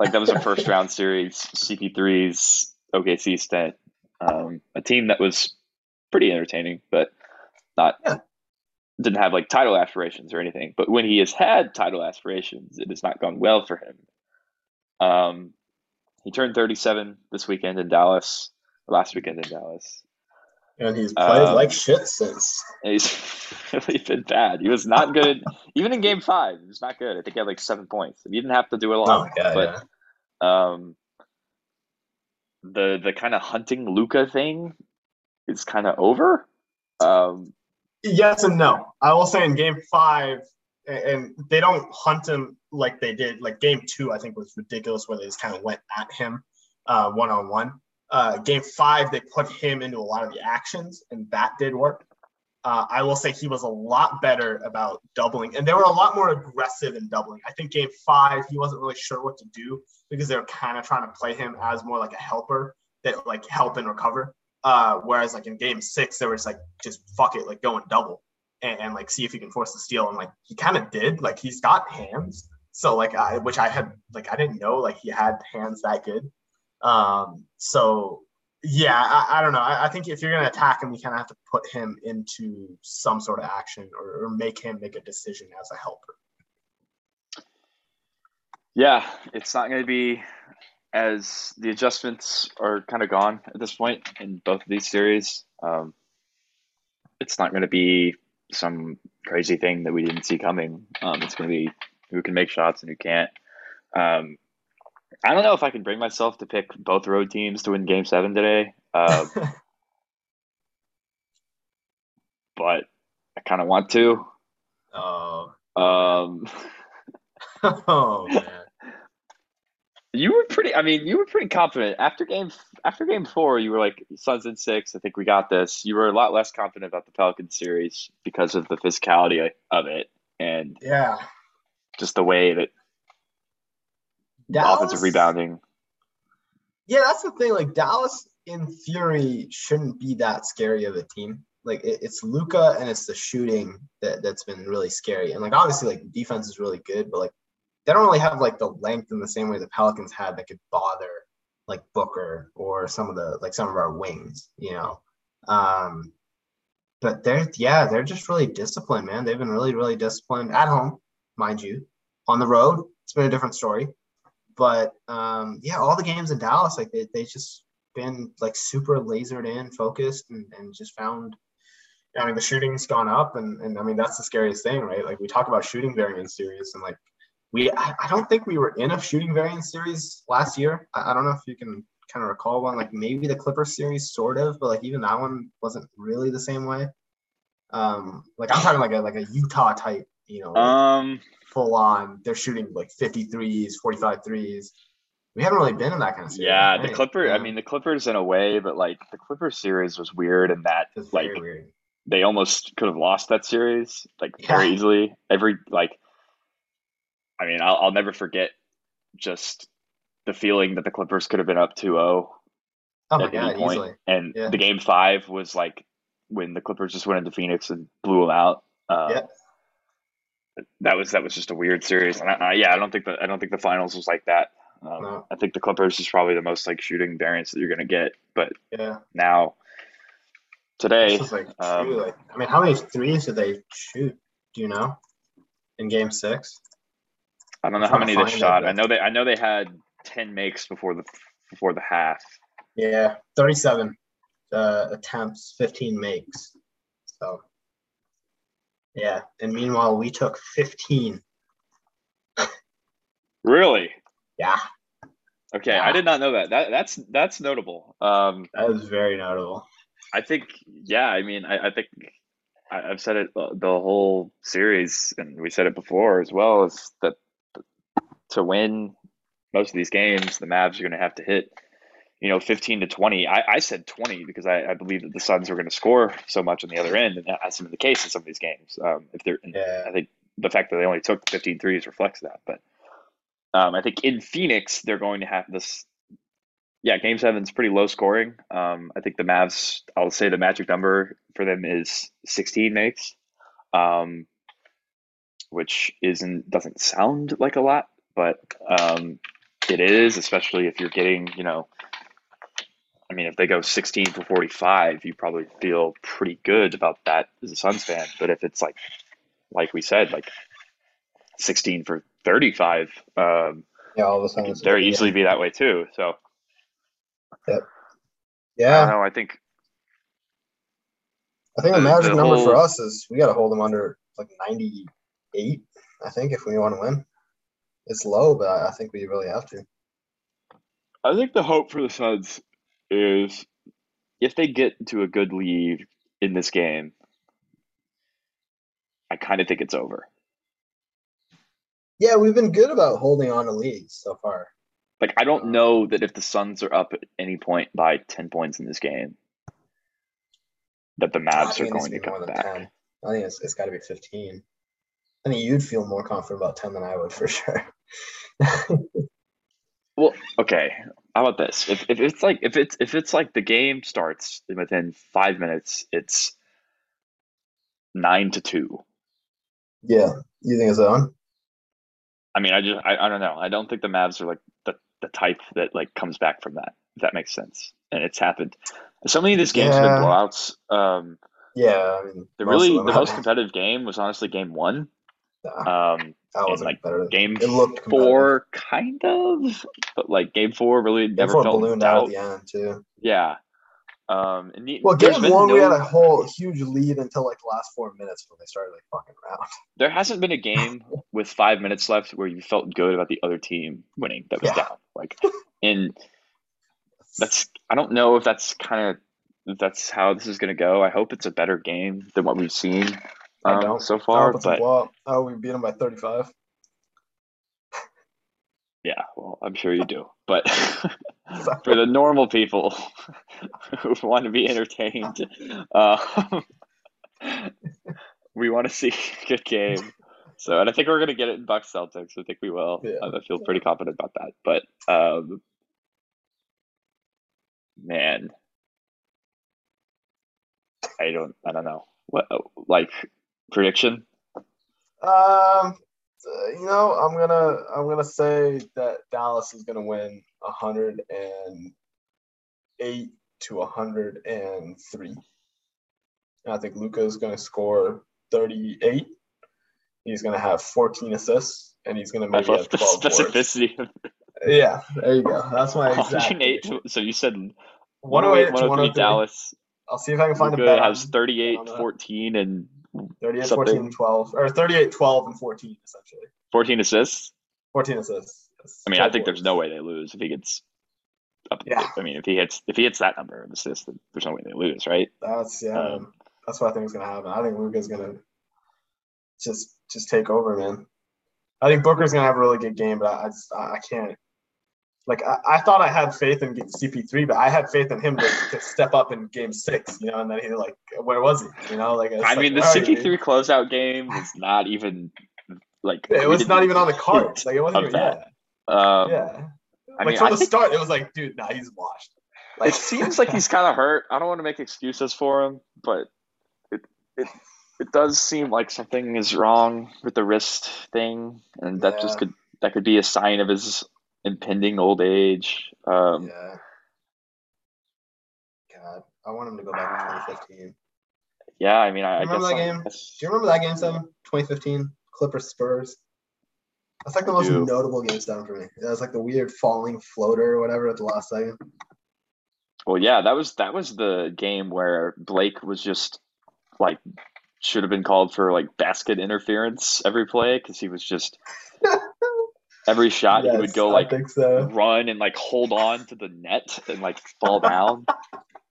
Like, that was a first round series, C P three's O K C stint. Um, a team that was pretty entertaining, but not yeah. didn't have like title aspirations or anything. But when he has had title aspirations, it has not gone well for him. Um, he turned thirty-seven this weekend in Dallas. Last weekend in Dallas. And he's played um, like shit since. He's really been bad. He was not good. Even in Game five, he was not good. I think he had like seven points. He didn't have to do it a lot. Oh, yeah, but yeah. Um, the the kind of hunting Luka thing is kind of over. Um, yes and no. I will say in Game five, and, and they don't hunt him like they did. Like Game two, I think, was ridiculous where they just kind of went at him uh, one-on-one. Uh, game five, they put him into a lot of the actions, and that did work. Uh, I will say he was a lot better about doubling, and they were a lot more aggressive in doubling. I think game five, he wasn't really sure what to do because they were kind of trying to play him as more like a helper that like help and recover. Uh, whereas like in game six, they were just like, just fuck it, like go and double and, and like see if you can force the steal. And like he kind of did, like he's got hands. So like I, which I had, like I didn't know like he had hands that good. Um, so yeah, I, I don't know. I, I think if you're going to attack him, you kind of have to put him into some sort of action or, or make him make a decision as a helper. Yeah. It's not going to be as the adjustments are kind of gone at this point in both of these series. Um, it's not going to be some crazy thing that we didn't see coming. Um, it's going to be who can make shots and who can't. Um, I don't know if I can bring myself to pick both road teams to win Game seven today. Uh, but I kind of want to. Oh. Um, oh, man. You were pretty – I mean, you were pretty confident. After game after game four, you were like, Suns in six, I think we got this. You were a lot less confident about the Pelicans series because of the physicality of it and yeah, just the way that – Dallas, offensive rebounding. Yeah, that's the thing. Like, Dallas, in theory, shouldn't be that scary of a team. Like, it, it's Luka and it's the shooting that, that's been really scary. And, like, obviously, like, defense is really good, but, like, they don't really have, like, the length in the same way the Pelicans had that could bother, like, Booker or some of the, like, some of our wings, you know. Um, but they're, yeah, they're just really disciplined, man. They've been really, really disciplined at home, mind you. On the road, it's been a different story. But, um, yeah, all the games in Dallas, like, they, they just been, like, super lasered in, focused, and, and just found – I mean, the shooting's gone up, and, and, I mean, that's the scariest thing, right? Like, we talk about shooting during in series, and, like, we I don't think we were in a shooting variance series last year. I don't know if you can kind of recall one, like maybe the Clippers series sort of, but like even that one wasn't really the same way. Um, like I'm talking like a like a Utah type, you know, like um, full on. They're shooting like fifty threes, forty-five threes. We haven't really been in that kind of series. Yeah, right? the Clippers. Yeah. I mean, the Clippers in a way, but like the Clippers series was weird in that like weird. They almost could have lost that series like yeah. very easily. Every like, I mean, I'll, I'll never forget just the feeling that the Clippers could have been up two oh oh at my God, any point. Easily. And yeah. the game five was like when the Clippers just went into Phoenix and blew them out. Um, yeah. That was that was just a weird series, and I, I, yeah, I don't think the I don't think the finals was like that. Um, no. I think the Clippers is probably the most like shooting variance that you're gonna get, but yeah. now today, this is like um, true. Like, I mean, how many threes did they shoot? Do you know? In game six, I don't know how many they shot. It, I know they I know they had ten makes before the before the half. Yeah, thirty-seven uh, attempts, fifteen makes. So yeah, and meanwhile we took fifteen. Really? Yeah. Okay, yeah. I did not know that. That that's that's notable. Um, that is very notable. I think, yeah. I mean, I, I think I, I've said it the whole series, and we said it before as well. Is that to win most of these games, the Mavs are going to have to hit, you know, fifteen to twenty. I, I said twenty because I, I believe that the Suns were going to score so much on the other end, and that's been the case in some of these games. Um, if they're, yeah. I think the fact that they only took fifteen threes reflects that, but. Um, I think in Phoenix, they're going to have this. Yeah, game seven is pretty low scoring. Um, I think the Mavs, I'll say the magic number for them is sixteen makes, um, which isn't doesn't sound like a lot, but um, it is, especially if you're getting, you know, I mean, if they go sixteen for forty-five, you probably feel pretty good about that as a Suns fan. But if it's like, like we said, like sixteen for thirty-five. Um, yeah, all of a sudden, very easily yeah. be that way too. So, yep. yeah, I don't know. I think, I think the, the magic the number whole, for us is we got to hold them under like ninety-eight. I think if we want to win, it's low, but I think we really have to. I think the hope for the Suns is if they get to a good lead in this game, I kind of think it's over. Yeah, we've been good about holding on to leads so far. Like, I don't know that if the Suns are up at any point by ten points in this game, that the Mavs are going to come back. ten. I think it's, it's got to be fifteen. I think you'd feel more confident about ten than I would, for sure. Well, okay. How about this? If if it's like if it's if it's like the game starts within five minutes, it's nine to two. Yeah, you think it's on? I mean, I just, I, I don't know. I don't think the Mavs are like the, the type that like comes back from that, if that makes sense. And it's happened. So many of these games yeah. have been blowouts. Um, yeah. I mean, the really, the most competitive game was honestly game one. Nah, um, that wasn't like better. Game four, kind of, but like game four really game never four felt ballooned out. out at the end too. Yeah. Um, and the, well, game one, no, we had a whole huge lead until like the last four minutes when they started like fucking around. There hasn't been a game with five minutes left where you felt good about the other team winning that was yeah. down. Like, and that's, I don't know if that's kind of, that's how this is going to go. I hope it's a better game than what we've seen um, I don't, so far. I but, oh, we beat them by thirty-five. Yeah, well, I'm sure you do. But for the normal people who want to be entertained, uh, we want to see a good game. So, and I think we're going to get it in Bucks Celtics. I think we will. Yeah. I feel pretty confident about that. But, um, man, I don't, I don't know. What, like, prediction? Um. Uh, you know, I'm gonna I'm gonna say that Dallas is gonna win one hundred eight to one hundred three. And I think Luka is gonna score thirty-eight. He's gonna have fourteen assists, and he's gonna make twelve the specificity. Boards. Yeah, there you go. That's my exact. To, so you said one oh eight to one oh three Dallas. I'll see if I can find Luka a bet. Has thirty-eight, fourteen, and. thirty-eight, something. fourteen, and twelve. Or thirty-eight, twelve, and fourteen, essentially. fourteen assists? fourteen assists. That's I mean, I think works. There's no way they lose if he gets up. Yeah. I mean, if he hits if he hits that number of assists, there's no way they lose, right? That's yeah. Um, that's what I think is going to happen. I think Luka's going to just just take over, man. I think Booker's going to have a really good game, but I, I just I can't. Like, I, I thought I had faith in C P three, but I had faith in him to, to step up in game six, you know, and then he, like, where was he? You know, like, I like, mean, the C P three you? closeout game was not even, like, it was not even on the cards. Like, it wasn't even, yeah. Um, yeah. I like, mean, from I the think, start, it was like, dude, nah, he's washed. Like, it seems like he's kind of hurt. I don't want to make excuses for him, but it, it, it does seem like something is wrong with the wrist thing, and that yeah. just could, that could be a sign of his impending old age. Um, yeah. God, I want him to go back to twenty fifteen. Yeah, I mean, I, I remember guess that like, game. Guess... Do you remember that game, Sam? twenty fifteen, Clippers Spurs. That's like the I most do. notable game, Sam, for me. It was like the weird falling floater or whatever at the last second. Well, yeah, that was that was the game where Blake was just like should have been called for like basket interference every play because he was just. Every shot, yes, he would go, like, so. run and, like, hold on to the net and, like, fall down,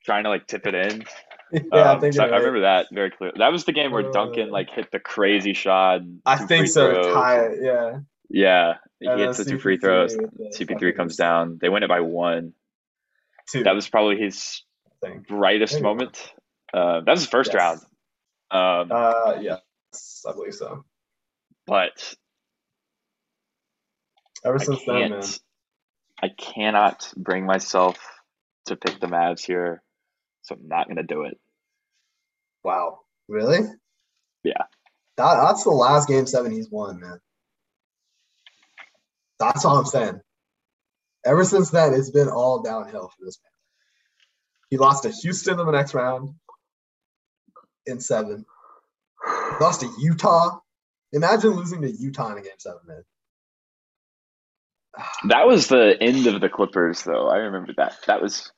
trying to, like, tip it in. Yeah, um, I think so. Right. I remember that very clearly. That was the game where Duncan, like, hit the crazy shot. I think so. Tie it, yeah. Yeah. He and hits the two free throws. C P three comes down. They win it by one. Two. That was probably his brightest moment. Uh, that was his first yes. round. Um, uh, yes, I believe so. But... Ever since then, man. I cannot bring myself to pick the Mavs here, so I'm not going to do it. Wow. Really? Yeah. That, that's the last game seven he's won, man. That's all I'm saying. Ever since then, it's been all downhill for this man. He lost to Houston in the next round in seven. He lost to Utah. Imagine losing to Utah in a game seven, man. That was the end of the Clippers, though. I remember that. That was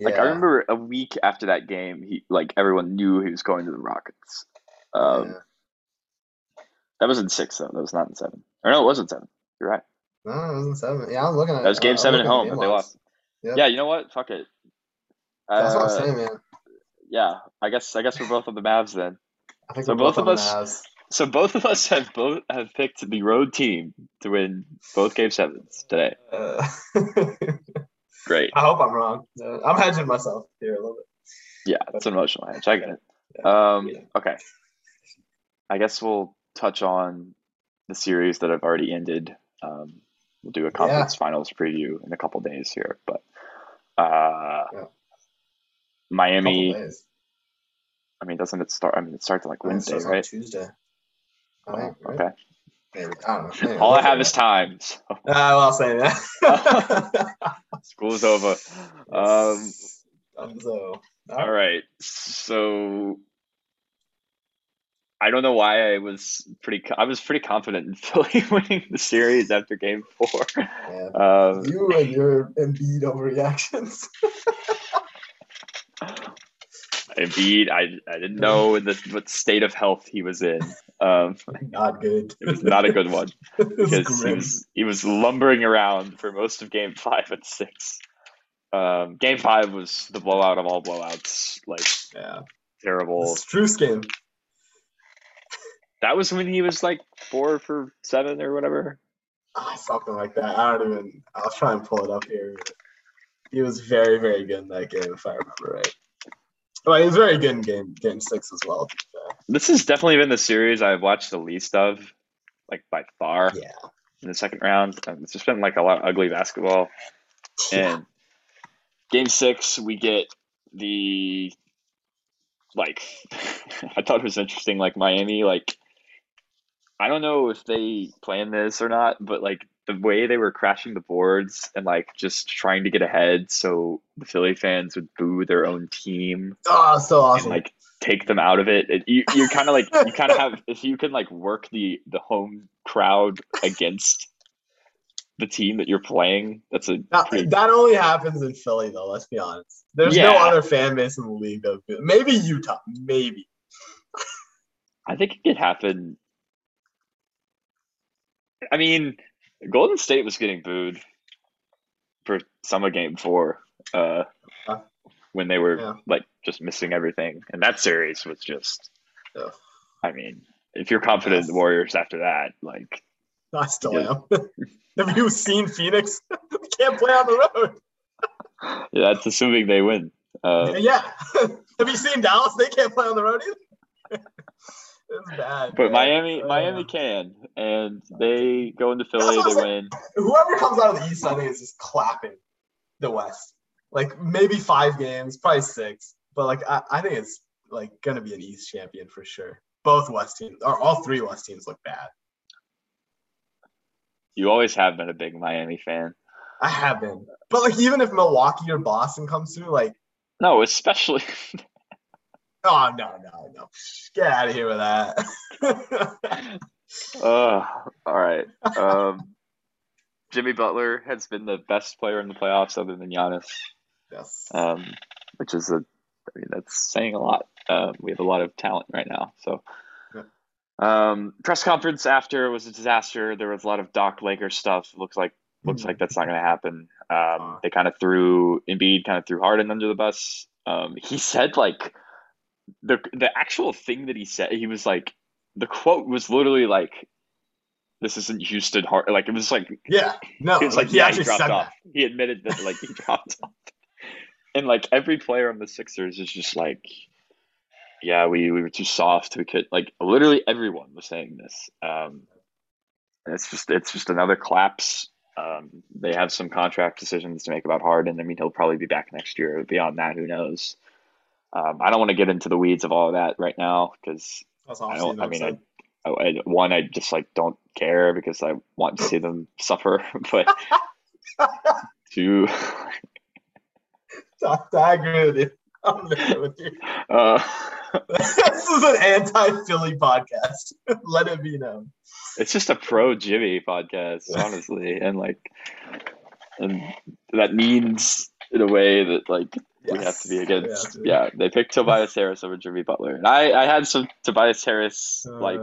like yeah. I remember a week after that game, he like everyone knew he was going to the Rockets. Um, yeah. That was in six, though. That was not in seven. Or no, it was in seven. You're right. No, it was in seven. Yeah, I'm looking at. That was Game uh, Seven at home, and they lost. Yep. Yeah, you know what? Fuck it. That's uh, what I'm saying, man. Yeah, I guess I guess we're both on the Mavs then. I think so. We're both, both of us. Mavs. So both of us have both have picked the road team to win both game sevens today. Uh, Great. I hope I'm wrong. Uh, I'm hedging myself here a little bit. Yeah, it's an emotional hedge. I get it. Yeah, um, yeah. Okay. I guess we'll touch on the series that have already ended. Um, we'll do a conference yeah. finals preview in a couple days here, but uh, yeah. Miami. I mean, doesn't it start? I mean, it starts like Wednesday, right? On Tuesday. I think, right? Okay. Maybe. I don't know. Maybe. All I have is time. So. Uh, well, I'll say that. School's over. Um, so, all, all right. So I don't know why I was pretty. I was pretty confident in Philly winning the series after Game Four. Yeah, um, you and your Embiid overreactions. Embiid, I I didn't know in the what state of health he was in. Um, not good. It was not a good one because he was he was lumbering around for most of Game Five and Six. Um, game Five was the blowout of all blowouts. Like, yeah, terrible. Drew's game. That was when he was like four for seven or whatever. Oh, something like that. I don't even. I'll try and pull it up here. He was very very good in that game, if I remember right. Well, it was very good in game, game six as well. This has definitely been the series I've watched the least of, like, by far. Yeah. In the second round. Um, it's just been, like, a lot of ugly basketball. Yeah. And game six, we get the, like, I thought it was interesting, like, Miami, like, I don't know if they planned this or not, but, like, the way they were crashing the boards and like just trying to get ahead so the Philly fans would boo their own team. Oh, so awesome. And, like, take them out of it. it you you kind of like, you kind of have, if you can like work the, the home crowd against the team that you're playing, that's a. That, pretty... that only happens in Philly though, let's be honest. There's yeah. no other fan base in the league though. Maybe Utah, maybe. I think it could happen. I mean, Golden State was getting booed for summer game four uh, yeah. when they were yeah. like just missing everything. And that series was just, yeah. I mean, if you're confident yes. in the Warriors after that, like. I still yeah. am. Have you seen Phoenix? We can't play on the road. Yeah, that's assuming they win. Uh, yeah. Have you seen Dallas? They can't play on the road either. It's bad. But man. Miami uh, Miami can, and they go into Philly to win. Whoever comes out of the East, I think, is just clapping the West. Like, maybe five games, probably six. But, like, I, I think it's, like, going to be an East champion for sure. Both West teams, or all three West teams look bad. You always have been a big Miami fan. I have been. But, like, even if Milwaukee or Boston comes through, like – No, especially – Oh, no, no, no. Get out of here with that. uh, all right. Um, Jimmy Butler has been the best player in the playoffs other than Giannis. Yes. Um, which is – a. I mean, that's saying a lot. Uh, we have a lot of talent right now, so – Um, press conference after was a disaster. There was a lot of Doc Lakers stuff. Looks like looks like that's not going to happen. Um, they kind of threw Embiid, kind of threw Harden under the bus. Um, he said like the the actual thing that he said. He was like the quote was literally like, "This isn't Houston Hard." Like it was like yeah, no, it was like, like he yeah, he dropped off. That. He admitted that like he dropped off, and like every player on the Sixers is just like. Yeah, we, we were too soft. We could like literally everyone was saying this. Um, and it's just it's just another collapse. Um, they have some contract decisions to make about Harden. I mean, he'll probably be back next year. Beyond that, who knows? Um, I don't want to get into the weeds of all of that right now because I don't. I mean, I, I, I one I just like don't care because I want to see them suffer. But two, I agree with you. I'm there with you. Uh, this is an anti-Philly podcast. Let it be known. It's just a pro-Jimmy podcast, honestly. And, like, and that means, in a way, that, like, yes. we have to be against. Yeah, yeah they picked Tobias Harris over Jimmy Butler. And I, I had some Tobias Harris, uh, like,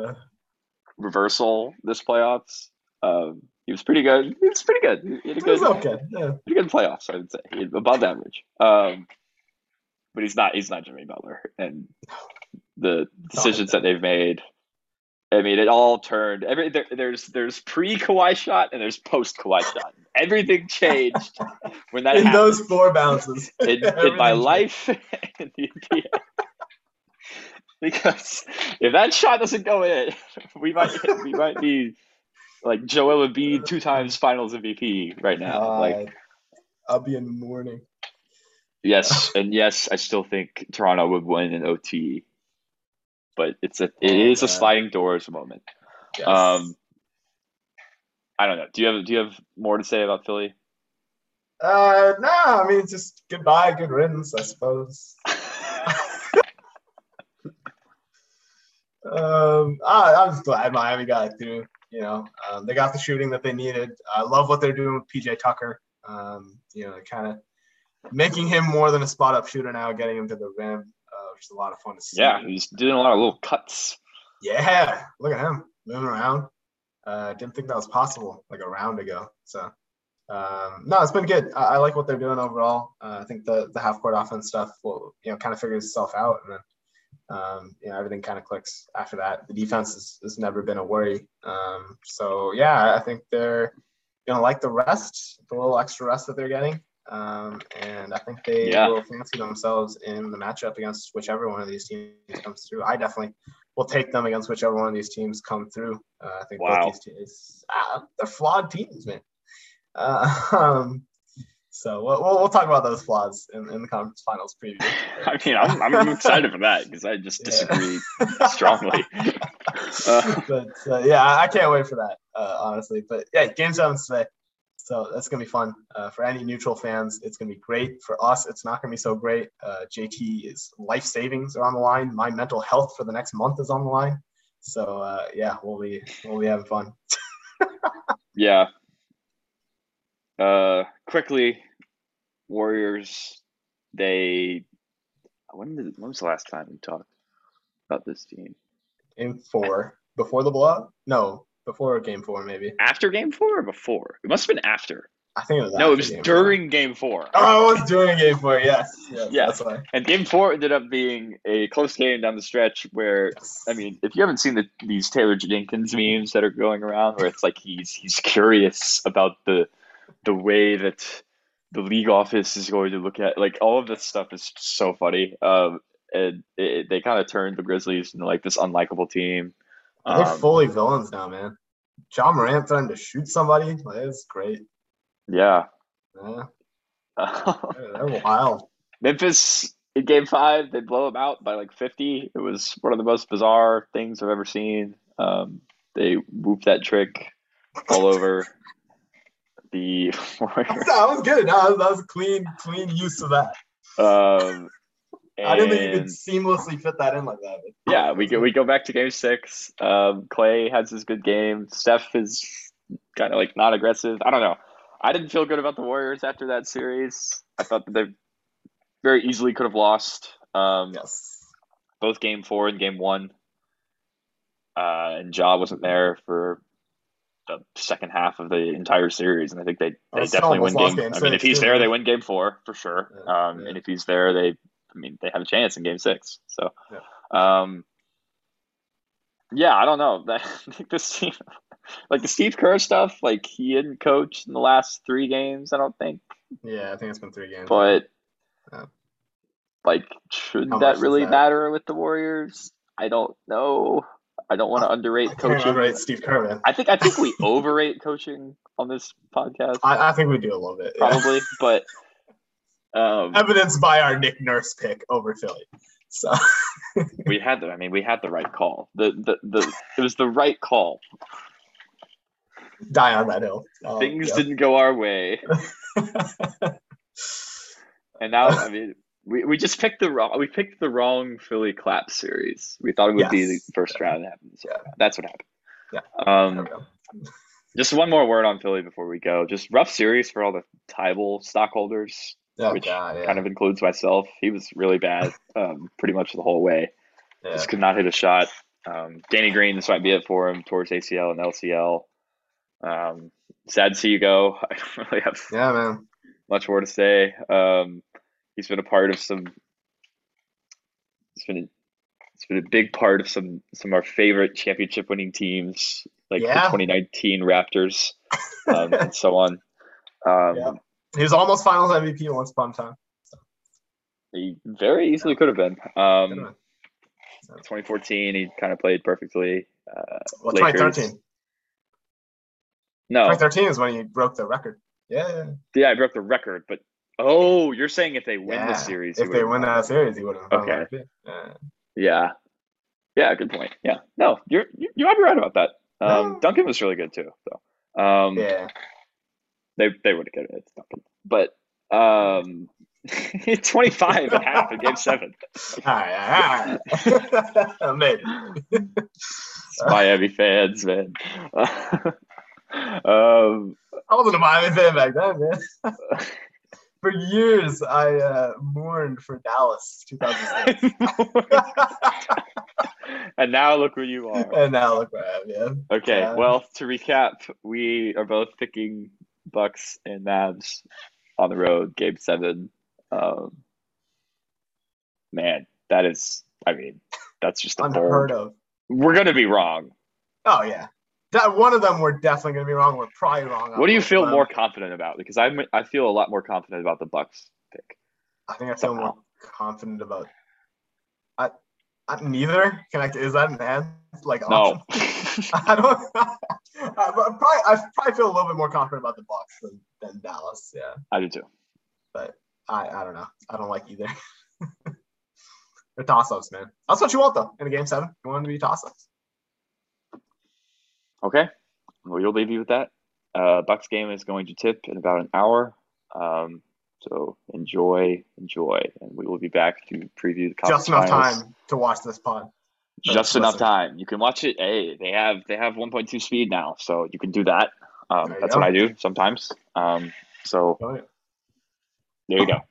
reversal this playoffs. Um, he was pretty good. He was pretty good. He had a good, it was okay. Yeah. Pretty good playoffs, I would say. He had above average. Um, But he's not. He's not Jimmy Butler, and the decisions that they've made. I mean, it all turned. Every there, there's there's pre Kawhi shot and there's post Kawhi shot. Everything changed when that in happened. Those four bounces in, in my changed. Life in the N B A. Because if that shot doesn't go in, we might we might be like Joel Embiid two times Finals M V P right now. God. Like I'll be in mourning. Yes, and yes, I still think Toronto would win in O T, but it's a it oh, is man. a sliding doors moment. Yes. Um, I don't know. Do you have do you have more to say about Philly? Uh, no, I mean just goodbye, good riddance, I suppose. um, I, I'm just glad Miami got it through. You know, um, they got the shooting that they needed. I love what they're doing with P J Tucker. Um, you know, kind of. Making him more than a spot-up shooter now, getting him to the rim, uh, which is a lot of fun to see. Yeah, he's doing a lot of little cuts. Yeah, look at him moving around. Uh, didn't think that was possible like a round ago. So, um, no, it's been good. I, I like what they're doing overall. Uh, I think the the half-court offense stuff will, you know, kind of figures itself out, and then um, you know everything kind of clicks after that. The defense has, has never been a worry. Um, so yeah, I think they're gonna like the rest, the little extra rest that they're getting. Um, and I think they yeah. will fancy themselves in the matchup against whichever one of these teams comes through. I definitely will take them against whichever one of these teams come through. Uh, I think wow. both these teams, ah, they're flawed teams, man. Uh, um, so we'll, we'll, we'll talk about those flaws in, in the conference finals preview. I mean, I'm, I'm excited for that because I just disagree yeah. strongly. uh, but uh, yeah, I can't wait for that, uh, honestly. But yeah, game seven's today. So that's going to be fun uh, for any neutral fans. It's going to be great for us. It's not going to be so great. Uh, J T's life savings are on the line. My mental health for the next month is on the line. So uh, yeah, we'll be, we'll be having fun. yeah. Uh, quickly Warriors. They, when did, when was the last time we talked about this team? In four before the blowout? No, Before game four, maybe. After game four or before? It must have been after. I think it was. After no, it was game during four. game four. Oh, it was during game four. Yes. Yes. yes. That's why. And game four ended up being a close game down the stretch. Where yes. I mean, if you haven't seen the, these Taylor Jenkins memes that are going around, where it's like he's he's curious about the the way that the league office is going to look at, like, all of this stuff is so funny. Um, and it, they kind of turned the Grizzlies into like this unlikable team. They're um, fully villains now, man. John Morant trying to shoot somebody. Like, that's great. Yeah. yeah. They're, they're wild. Memphis, in game five, they blow them out by like fifty. It was one of the most bizarre things I've ever seen. Um, they whooped that trick all over the Warriors. No, I was good. No, that was a clean, clean use of that. Um, I didn't think you could seamlessly fit that in like that. But. Yeah, we go, we go back to game six. Um, Clay has his good game. Steph is kind of like not aggressive. I don't know. I didn't feel good about the Warriors after that series. I thought that they very easily could have lost. Um, yes. Both game four and game one. Uh, and Ja wasn't there for the second half of the entire series. And I think they, they definitely win game. game I mean, if he's too. there, they win game four for sure. Yeah, um, yeah. And if he's there, they, I mean, they have a chance in game six. So, yeah, um, yeah I don't know. I think this team, like the Steve Kerr stuff, like he didn't coach in the last three games, I don't think. Yeah, I think it's been three games. But, yeah. like, shouldn't that really that? matter with the Warriors? I don't know. I don't want to underrate I coaching. Underrate Steve Kerr, man. I think I think we overrate coaching on this podcast. I, I think we do a little bit, probably, yeah. but um, evidenced by our Nick Nurse pick over Philly. So we had the. I mean, we had the right call. The the the it was the right call. Die on that hill. Um, Things yeah. didn't go our way, and now I mean. We we just picked the wrong we picked the wrong Philly clap series. We thought it would yes. be the first yeah. round. That happens. Yeah. That's what happened. Yeah. Um, just one more word on Philly before we go. Just rough series for all the Tybal stockholders, oh, which God, yeah. kind of includes myself. He was really bad, um, pretty much the whole way. Yeah. Just could not hit a shot. Um, Danny Green, this might be it for him towards A C L and L C L. Um, sad to see you go. I don't really have yeah, man. much more to say. Um, He's been a part of some. It's been, it's been a big part of some some of our favorite championship winning teams, like yeah. the twenty nineteen Raptors, um, and so on. Um, yeah. He was almost Finals M V P once upon a time. So. He very easily yeah. could have been. Um, so. twenty fourteen, he kind of played perfectly. Uh, well, twenty thirteen. No, twenty thirteen is when he broke the record. Yeah, yeah. Yeah, I broke the record, but. Oh, you're saying if they win yeah. the series. If they win that series, he would have. Okay. Yeah. yeah. Yeah, good point. Yeah. No, you're, you you might be right about that. Um, no. Duncan was really good, too. So, um, yeah. They they would have got it. Duncan. But um, twenty-five and half in game seven. all right. All right. Maybe. It's Miami fans, man. um, I wasn't a Miami fan back then, man. For years, I uh, mourned for Dallas, two thousand six. And now look where you are. And now look where I am, yeah. Okay, um, well, to recap, we are both picking Bucks and Mavs on the road, game seven. Um, man, that is, I mean, that's just unheard of. We're going to be wrong. Oh, yeah. That one of them we're definitely going to be wrong. We're probably wrong. What do you feel more confident about? Because I I feel a lot more confident about the Bucks pick. I think I feel Somehow. more confident about. I, I neither. Can I? Is that an ad? Like option? No. I don't. I, I probably I probably feel a little bit more confident about the Bucks than, than Dallas. Yeah. I do too. But I I don't know. I don't like either. They're toss-ups, man. That's what you want though. In a game seven, you want them to be toss-ups. Okay, we'll leave you with that. Uh, Bucks game is going to tip in about an hour. Um, so enjoy, enjoy. And we will be back to preview the conference finals. Just enough time to watch this pod. Just enough time. You can watch it. Hey, they have they have one point two speed now, so you can do that. Um, that's what I do sometimes. Um, so there you go.